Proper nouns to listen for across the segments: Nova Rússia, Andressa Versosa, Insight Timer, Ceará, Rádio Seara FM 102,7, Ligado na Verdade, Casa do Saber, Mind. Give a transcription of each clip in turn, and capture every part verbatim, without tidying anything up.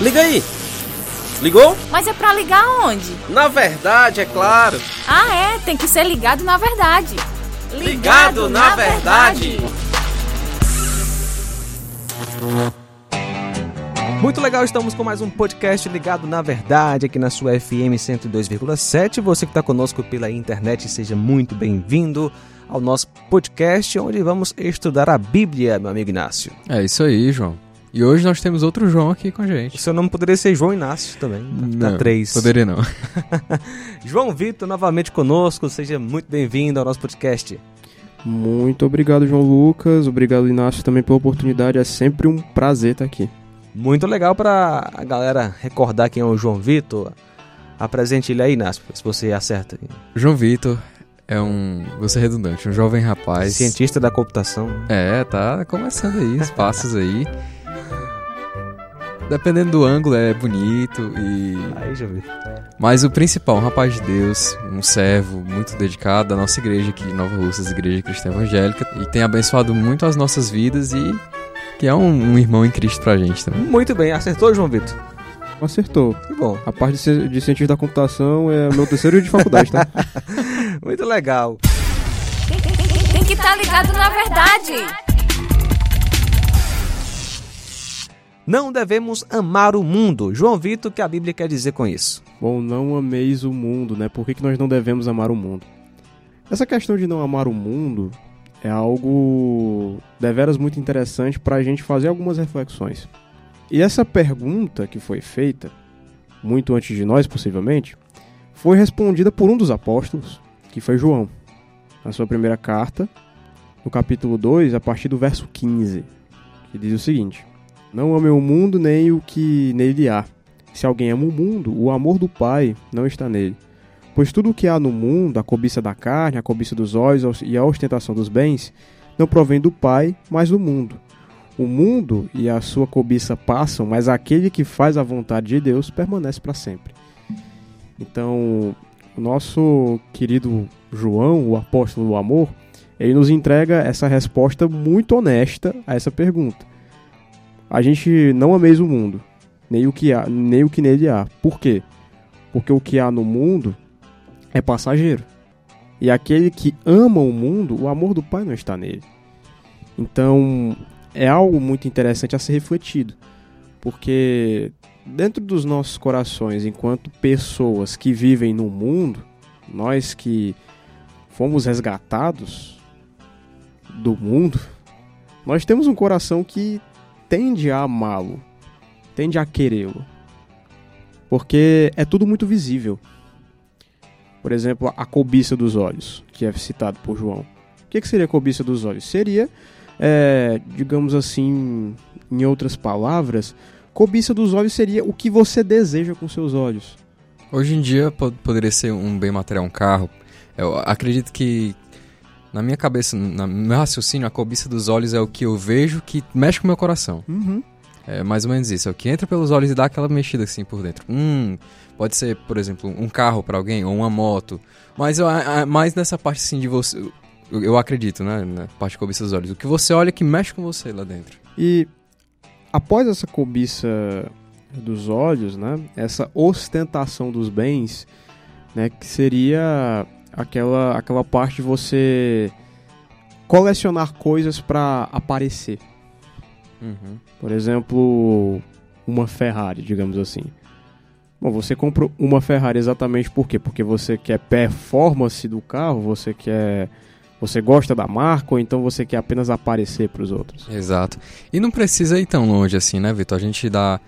Liga aí. Ligou? Mas é pra ligar onde? Na verdade, é claro. Ah, é? Tem que ser ligado na verdade. Ligado, ligado na, na verdade. verdade. Muito legal, estamos com mais um podcast Ligado na Verdade, aqui na sua F M cento e dois vírgula sete. Você que está conosco pela internet, seja muito bem-vindo ao nosso podcast, onde vamos estudar a Bíblia, meu amigo Inácio. É isso aí, João. E hoje nós temos outro João aqui com a gente. O seu nome poderia ser João Inácio também, tá? Não, três. Poderia não. João Vitor, novamente conosco, seja muito bem-vindo ao nosso podcast. Muito obrigado, João Lucas. Obrigado, Inácio, também pela oportunidade. É sempre um prazer estar aqui. Muito legal para a galera recordar quem é o João Vitor. Apresente ele aí, Inácio, se você acerta. João Vitor é um, vou ser redundante, um jovem rapaz. Cientista da computação. É, tá começando aí, os passos aí. Dependendo do ângulo, é bonito e... Aí, João Vitor. Mas o principal, um rapaz de Deus, um servo muito dedicado da nossa igreja aqui de Nova Rússia, Igreja Cristã Evangélica. E tem abençoado muito as nossas vidas e... que é um, um irmão em Cristo pra gente também. Muito bem, acertou, João Vitor? Acertou. Que bom. A parte de, de cientista da computação é meu terceiro dia de faculdade, tá? Muito legal. Tem, tem, tem, tem, tem que estar tá ligado na verdade. Não devemos amar o mundo. João Vitor, o que a Bíblia quer dizer com isso? Bom, não ameis o mundo, né? Por que, que nós não devemos amar o mundo? Essa questão de não amar o mundo... é algo deveras muito interessante para a gente fazer algumas reflexões. E essa pergunta que foi feita, muito antes de nós possivelmente, foi respondida por um dos apóstolos, que foi João, na sua primeira carta, no capítulo dois, a partir do verso quinze, que diz o seguinte: não amem o mundo nem o que nele há. Se alguém ama o mundo, o amor do Pai não está nele. Pois tudo o que há no mundo, a cobiça da carne, a cobiça dos olhos e a ostentação dos bens, não provém do Pai, mas do mundo. O mundo e a sua cobiça passam, mas aquele que faz a vontade de Deus permanece para sempre. Então, o nosso querido João, o apóstolo do amor, ele nos entrega essa resposta muito honesta a essa pergunta. A gente não ameis o mundo, nem o que há, nem o que nele há. Por quê? Porque o que há no mundo... é passageiro. E aquele que ama o mundo, o amor do Pai não está nele. Então, é algo muito interessante a ser refletido. Porque dentro dos nossos corações, enquanto pessoas que vivem no mundo, nós que fomos resgatados do mundo, nós temos um coração que tende a amá-lo, tende a querê-lo. Porque é tudo muito visível. Por exemplo, a cobiça dos olhos, que é citado por João. O que seria a cobiça dos olhos? Seria, é, digamos assim, em outras palavras, cobiça dos olhos seria o que você deseja com seus olhos. Hoje em dia poderia ser um bem material, um carro. Eu acredito que, na minha cabeça, no meu raciocínio, a cobiça dos olhos é o que eu vejo que mexe com o meu coração. Uhum. É mais ou menos isso, é o que entra pelos olhos e dá aquela mexida assim por dentro. Hum, pode ser, por exemplo, um carro pra alguém ou uma moto. Mas eu, a, mais nessa parte assim de você, eu, eu acredito, né, na parte de cobiça dos olhos. O que você olha que mexe com você lá dentro. E após essa cobiça dos olhos, né, essa ostentação dos bens, né, que seria aquela, aquela parte de você colecionar coisas pra aparecer. Uhum. Por exemplo, uma Ferrari, digamos assim. Bom, você compra uma Ferrari exatamente por quê? Porque você quer performance do carro, você quer, você gosta da marca, ou então você quer apenas aparecer para os outros. Exato. E não precisa ir tão longe assim, né, Vitor? A gente dá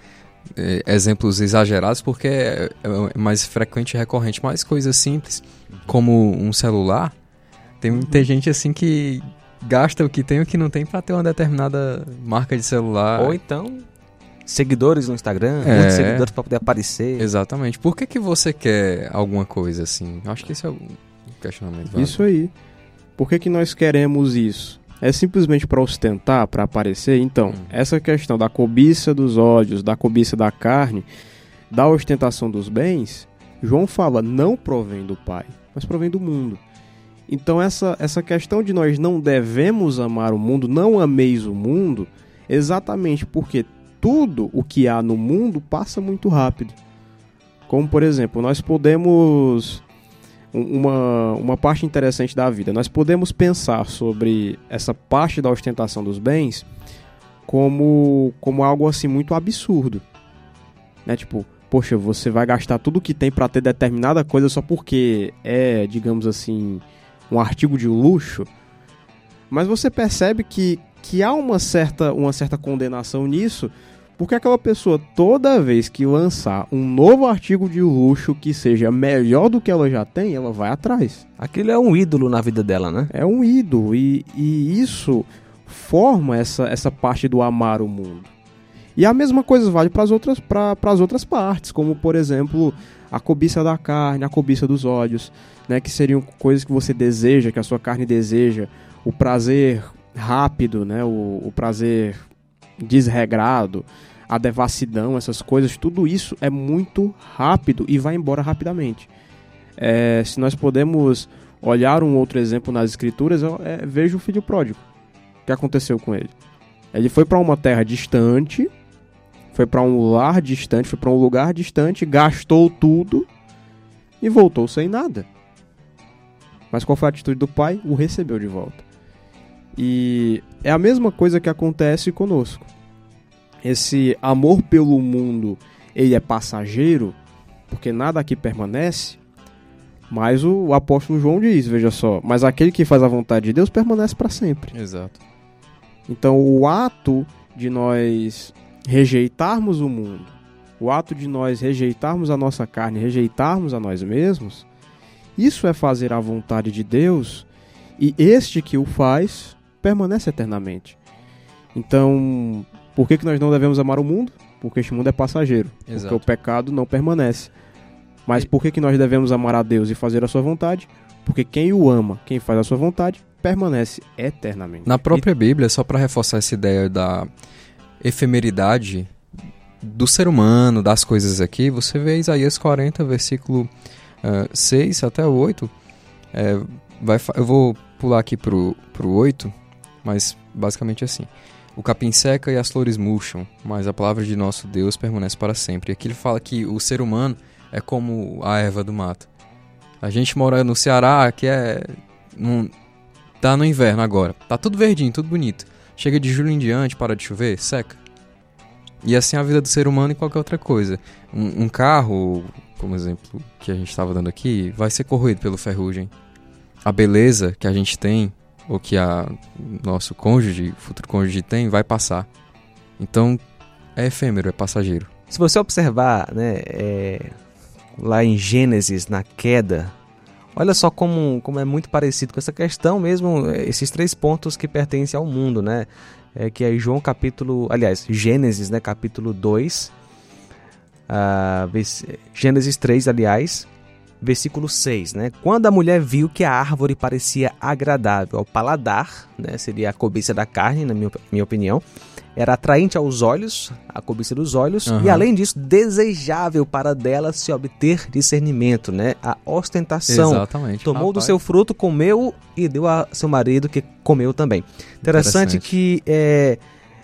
é, exemplos exagerados porque é mais frequente e recorrente, mas coisas simples, como um celular, tem muita gente assim que... gasta o que tem e o que não tem pra ter uma determinada marca de celular. Ou então, seguidores no Instagram, é, muitos seguidores pra poder aparecer. Exatamente. Por que que você quer alguma coisa assim? Acho que esse é o questionamento. Vale. Isso aí. Por que que nós queremos isso? É simplesmente pra ostentar, pra aparecer? Então, hum. essa questão da cobiça dos olhos, da cobiça da carne, da ostentação dos bens, João fala, não provém do Pai, mas provém do mundo. Então essa, essa questão de nós não devemos amar o mundo, não ameis o mundo, exatamente porque tudo o que há no mundo passa muito rápido. Como, por exemplo, nós podemos... Uma, uma parte interessante da vida. Nós podemos pensar sobre essa parte da ostentação dos bens como, como algo assim muito absurdo. Né? Tipo, poxa, você vai gastar tudo que tem para ter determinada coisa só porque é, digamos assim, um artigo de luxo. Mas você percebe que, que há uma certa, uma certa condenação nisso, porque aquela pessoa, toda vez que lançar um novo artigo de luxo que seja melhor do que ela já tem, ela vai atrás. Aquilo é um ídolo na vida dela, né? É um ídolo, e, e isso forma essa, essa parte do amar o mundo. E a mesma coisa vale para as outras, para as outras partes, como, por exemplo, a cobiça da carne, a cobiça dos olhos, né, que seriam coisas que você deseja, que a sua carne deseja, o prazer rápido, né, o, o prazer... desregrado, a devassidão, essas coisas, tudo isso é muito rápido e vai embora rapidamente. É, se nós podemos olhar um outro exemplo nas escrituras, eu, é, vejo o filho pródigo. O que aconteceu com ele? Ele foi para uma terra distante, foi para um lar distante, foi para um lugar distante, gastou tudo e voltou sem nada. Mas qual foi a atitude do pai? O recebeu de volta. E é a mesma coisa que acontece conosco. Esse amor pelo mundo, ele é passageiro, porque nada aqui permanece, mas o apóstolo João diz, veja só, mas aquele que faz a vontade de Deus permanece para sempre. Exato. Então o ato de nós rejeitarmos o mundo, o ato de nós rejeitarmos a nossa carne, rejeitarmos a nós mesmos, isso é fazer a vontade de Deus, e este que o faz permanece eternamente. Então, por que, que nós não devemos amar o mundo? Porque este mundo é passageiro. Exato. Porque o pecado não permanece. Mas por que, que nós devemos amar a Deus e fazer a sua vontade? Porque quem o ama, quem faz a sua vontade, permanece eternamente. Na própria e... Bíblia, só para reforçar essa ideia da efemeridade do ser humano, das coisas aqui, você vê Isaías quarenta, versículo uh, seis até oito, é, vai, eu vou pular aqui pro, pro oito, mas basicamente assim. O capim seca e as flores murcham, mas a palavra de nosso Deus permanece para sempre. E aqui ele fala que o ser humano é como a erva do mato. A gente mora no Ceará, que é... Um, tá no inverno agora. Tá tudo verdinho, tudo bonito. Chega de julho em diante, para de chover, seca. E assim a vida do ser humano e qualquer outra coisa. Um, um carro, como exemplo que a gente estava dando aqui, vai ser corroído pelo ferrugem. A beleza que a gente tem, ou que a nosso cônjuge, futuro cônjuge tem, vai passar. Então, é efêmero, é passageiro. Se você observar, né, é, lá em Gênesis, na queda, olha só como, como é muito parecido com essa questão mesmo, esses três pontos que pertencem ao mundo, né? É, que é João capítulo, aliás, Gênesis, né, capítulo dois, a, Gênesis três, aliás... Versículo seis, né? Quando a mulher viu que a árvore parecia agradável ao paladar, né? Seria a cobiça da carne, na minha, minha opinião, era atraente aos olhos, a cobiça dos olhos, uhum. E além disso, desejável para dela se obter discernimento, né? A ostentação. Exatamente. Tomou Rapaz. do seu fruto, comeu e deu a seu marido, que comeu também. Interessante, Interessante. que é,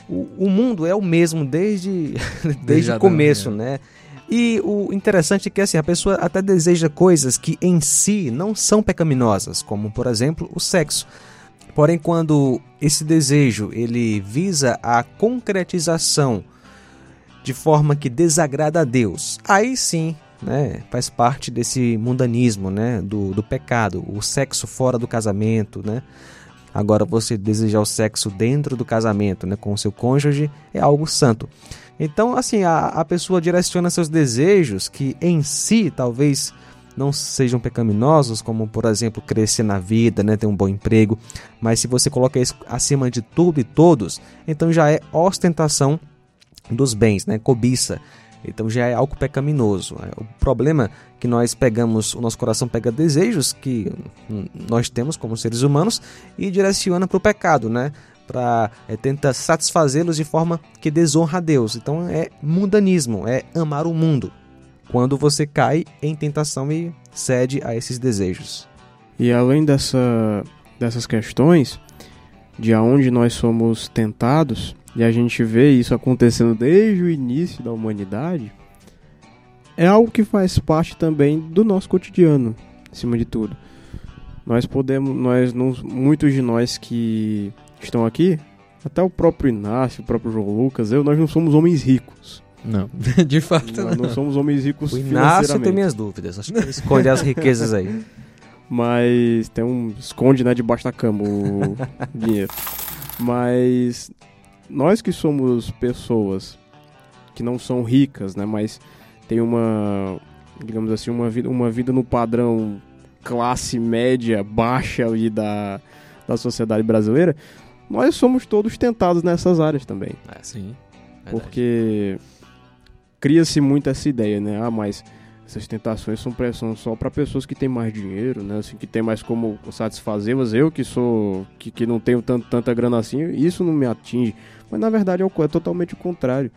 o, o mundo é o mesmo desde, desde, desde o começo, né? E o interessante é que assim, a pessoa até deseja coisas que em si não são pecaminosas, como por exemplo o sexo. Porém, quando esse desejo ele visa a concretização de forma que desagrada a Deus, aí sim, né, faz parte desse mundanismo, né, do, do pecado, o sexo fora do casamento, né? Agora, você desejar o sexo dentro do casamento, né, com o seu cônjuge é algo santo. Então, assim, a, a pessoa direciona seus desejos que em si talvez não sejam pecaminosos, como, por exemplo, crescer na vida, né, ter um bom emprego. Mas se você coloca isso acima de tudo e todos, então já é ostentação dos bens, né, cobiça. Então já é algo pecaminoso. O problema é que nós pegamos, o nosso coração pega desejos que nós temos como seres humanos e direciona para o pecado, né? Pra, é, tenta satisfazê-los de forma que desonra a Deus. Então é mundanismo, é amar o mundo, quando você cai em tentação e cede a esses desejos. E além dessa, dessas questões, de aonde nós somos tentados, e a gente vê isso acontecendo desde o início da humanidade, é algo que faz parte também do nosso cotidiano, acima de tudo. Nós podemos, nós, muitos de nós que estão aqui, até o próprio Inácio, o próprio João Lucas, eu, nós não somos homens ricos. Não, de fato nós não. Nós somos homens ricos financeiramente. O Inácio tem minhas dúvidas, acho que ele esconde as riquezas aí. Mas tem um... esconde, né, debaixo da cama o dinheiro. Mas nós que somos pessoas que não são ricas, né, mas tem uma, digamos assim, uma vida, uma vida no padrão classe média, baixa e da, da sociedade brasileira, nós somos todos tentados nessas áreas também. É, sim. Verdade. Porque cria-se muito essa ideia, né? Ah, mas essas tentações são pressão só para pessoas que têm mais dinheiro, né? Assim, que tem mais como satisfazer, mas eu que sou que, que não tenho tanto, tanta grana assim, isso não me atinge. Mas na verdade é, o, é totalmente o contrário.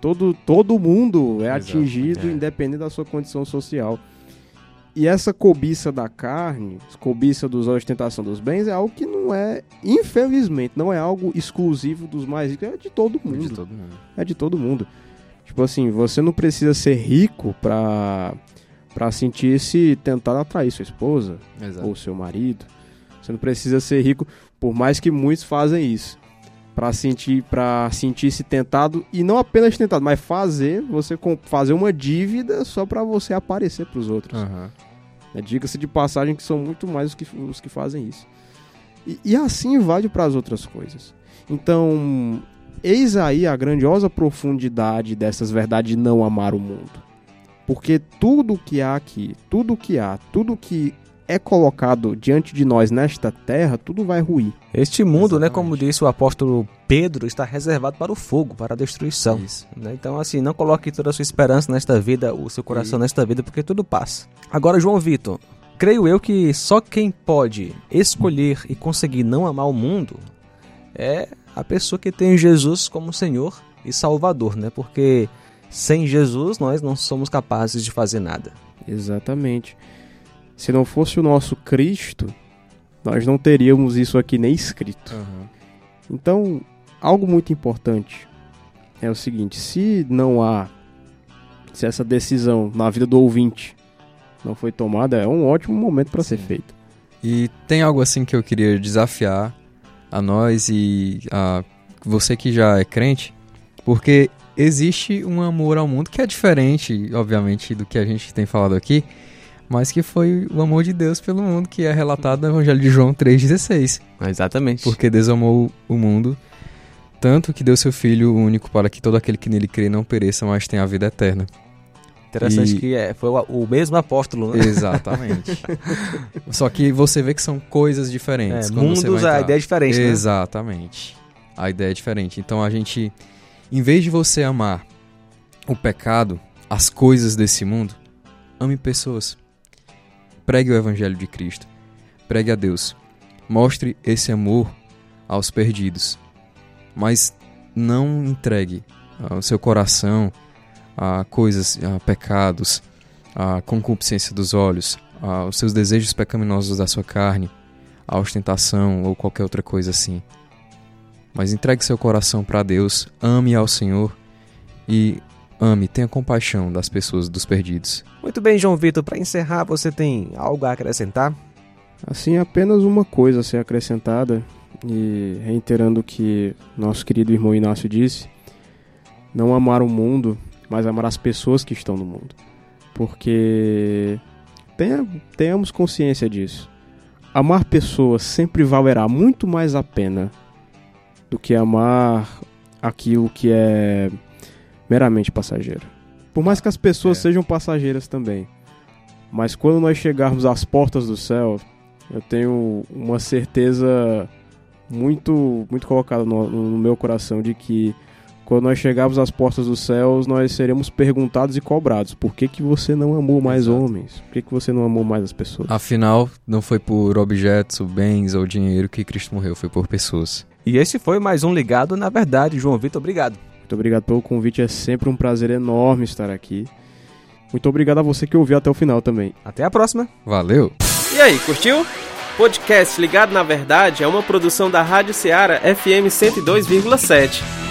Todo, todo mundo é Exato, atingido, é. independente da sua condição social. E essa cobiça da carne, cobiça dos ostentação dos bens, é algo que não é, infelizmente, não é algo exclusivo dos mais ricos, é de todo mundo. É de todo mundo. É de todo mundo. Tipo assim, você não precisa ser rico pra, pra sentir-se tentado a atrair sua esposa, Exato. Ou seu marido. Você não precisa ser rico, por mais que muitos fazem isso, pra, sentir, pra sentir-se tentado, e não apenas tentado, mas fazer, você fazer uma dívida só pra você aparecer pros outros. Aham. Uhum. Diga-se de passagem que são muito mais os que, os que fazem isso. E, e assim vale para as outras coisas. Então, eis aí a grandiosa profundidade dessas verdades de não amar o mundo. Porque tudo que há aqui, tudo que há, tudo que é colocado diante de nós nesta terra, tudo vai ruir. Este mundo, Exatamente. Né, como disse o apóstolo Pedro, está reservado para o fogo, para a destruição. Né? Então, assim, não coloque toda a sua esperança nesta vida, o seu coração e... nesta vida, porque tudo passa. Agora, João Vitor, creio eu que só quem pode escolher e conseguir não amar o mundo é a pessoa que tem Jesus como Senhor e Salvador, né? Porque sem Jesus nós não somos capazes de fazer nada. Exatamente. Se não fosse o nosso Cristo, nós não teríamos isso aqui nem escrito. Uhum. Então, algo muito importante é o seguinte: se não há, se essa decisão na vida do ouvinte não foi tomada, é um ótimo momento para ser feito. E tem algo assim que eu queria desafiar a nós e a você que já é crente, porque existe um amor ao mundo que é diferente, obviamente, do que a gente tem falado aqui, mas que foi o amor de Deus pelo mundo, que é relatado no Evangelho de João três dezesseis. Exatamente. Porque Deus amou o mundo, tanto que deu seu Filho único para que todo aquele que nele crê não pereça, mas tenha a vida eterna. Interessante e... que é, foi o mesmo apóstolo, né? Exatamente. Só que você vê que são coisas diferentes. É, mundos, você vai entrar... a ideia é diferente, né? Exatamente. A ideia é diferente. Então a gente, em vez de você amar o pecado, as coisas desse mundo, ame pessoas. Pregue o Evangelho de Cristo, pregue a Deus, mostre esse amor aos perdidos, mas não entregue o seu coração a coisas, a pecados, a concupiscência dos olhos, aos seus desejos pecaminosos da sua carne, a ostentação ou qualquer outra coisa assim. Mas entregue seu coração para Deus, ame ao Senhor e... ame, tenha compaixão das pessoas, dos perdidos. Muito bem, João Vitor, para encerrar, você tem algo a acrescentar? Assim, apenas uma coisa a ser acrescentada, e reiterando o que nosso querido irmão Inácio disse, não amar o mundo, mas amar as pessoas que estão no mundo. Porque tenha, tenhamos consciência disso. Amar pessoas sempre valerá muito mais a pena do que amar aquilo que é... meramente passageiro. Por mais que as pessoas é. sejam passageiras também. Mas quando nós chegarmos às portas do céu, eu tenho uma certeza muito, muito colocada no, no meu coração de que quando nós chegarmos às portas do céu, nós seremos perguntados e cobrados. Por que que você não amou mais Exato. homens? Por que que você não amou mais as pessoas? Afinal, não foi por objetos, ou bens ou dinheiro que Cristo morreu, foi por pessoas. E esse foi mais um Ligado na Verdade. João Vitor, obrigado. Muito obrigado pelo convite, é sempre um prazer enorme estar aqui. Muito obrigado a você que ouviu até o final também. Até a próxima. Valeu. E aí, curtiu? Podcast Ligado na Verdade é uma produção da Rádio Seara F M cento e dois vírgula sete.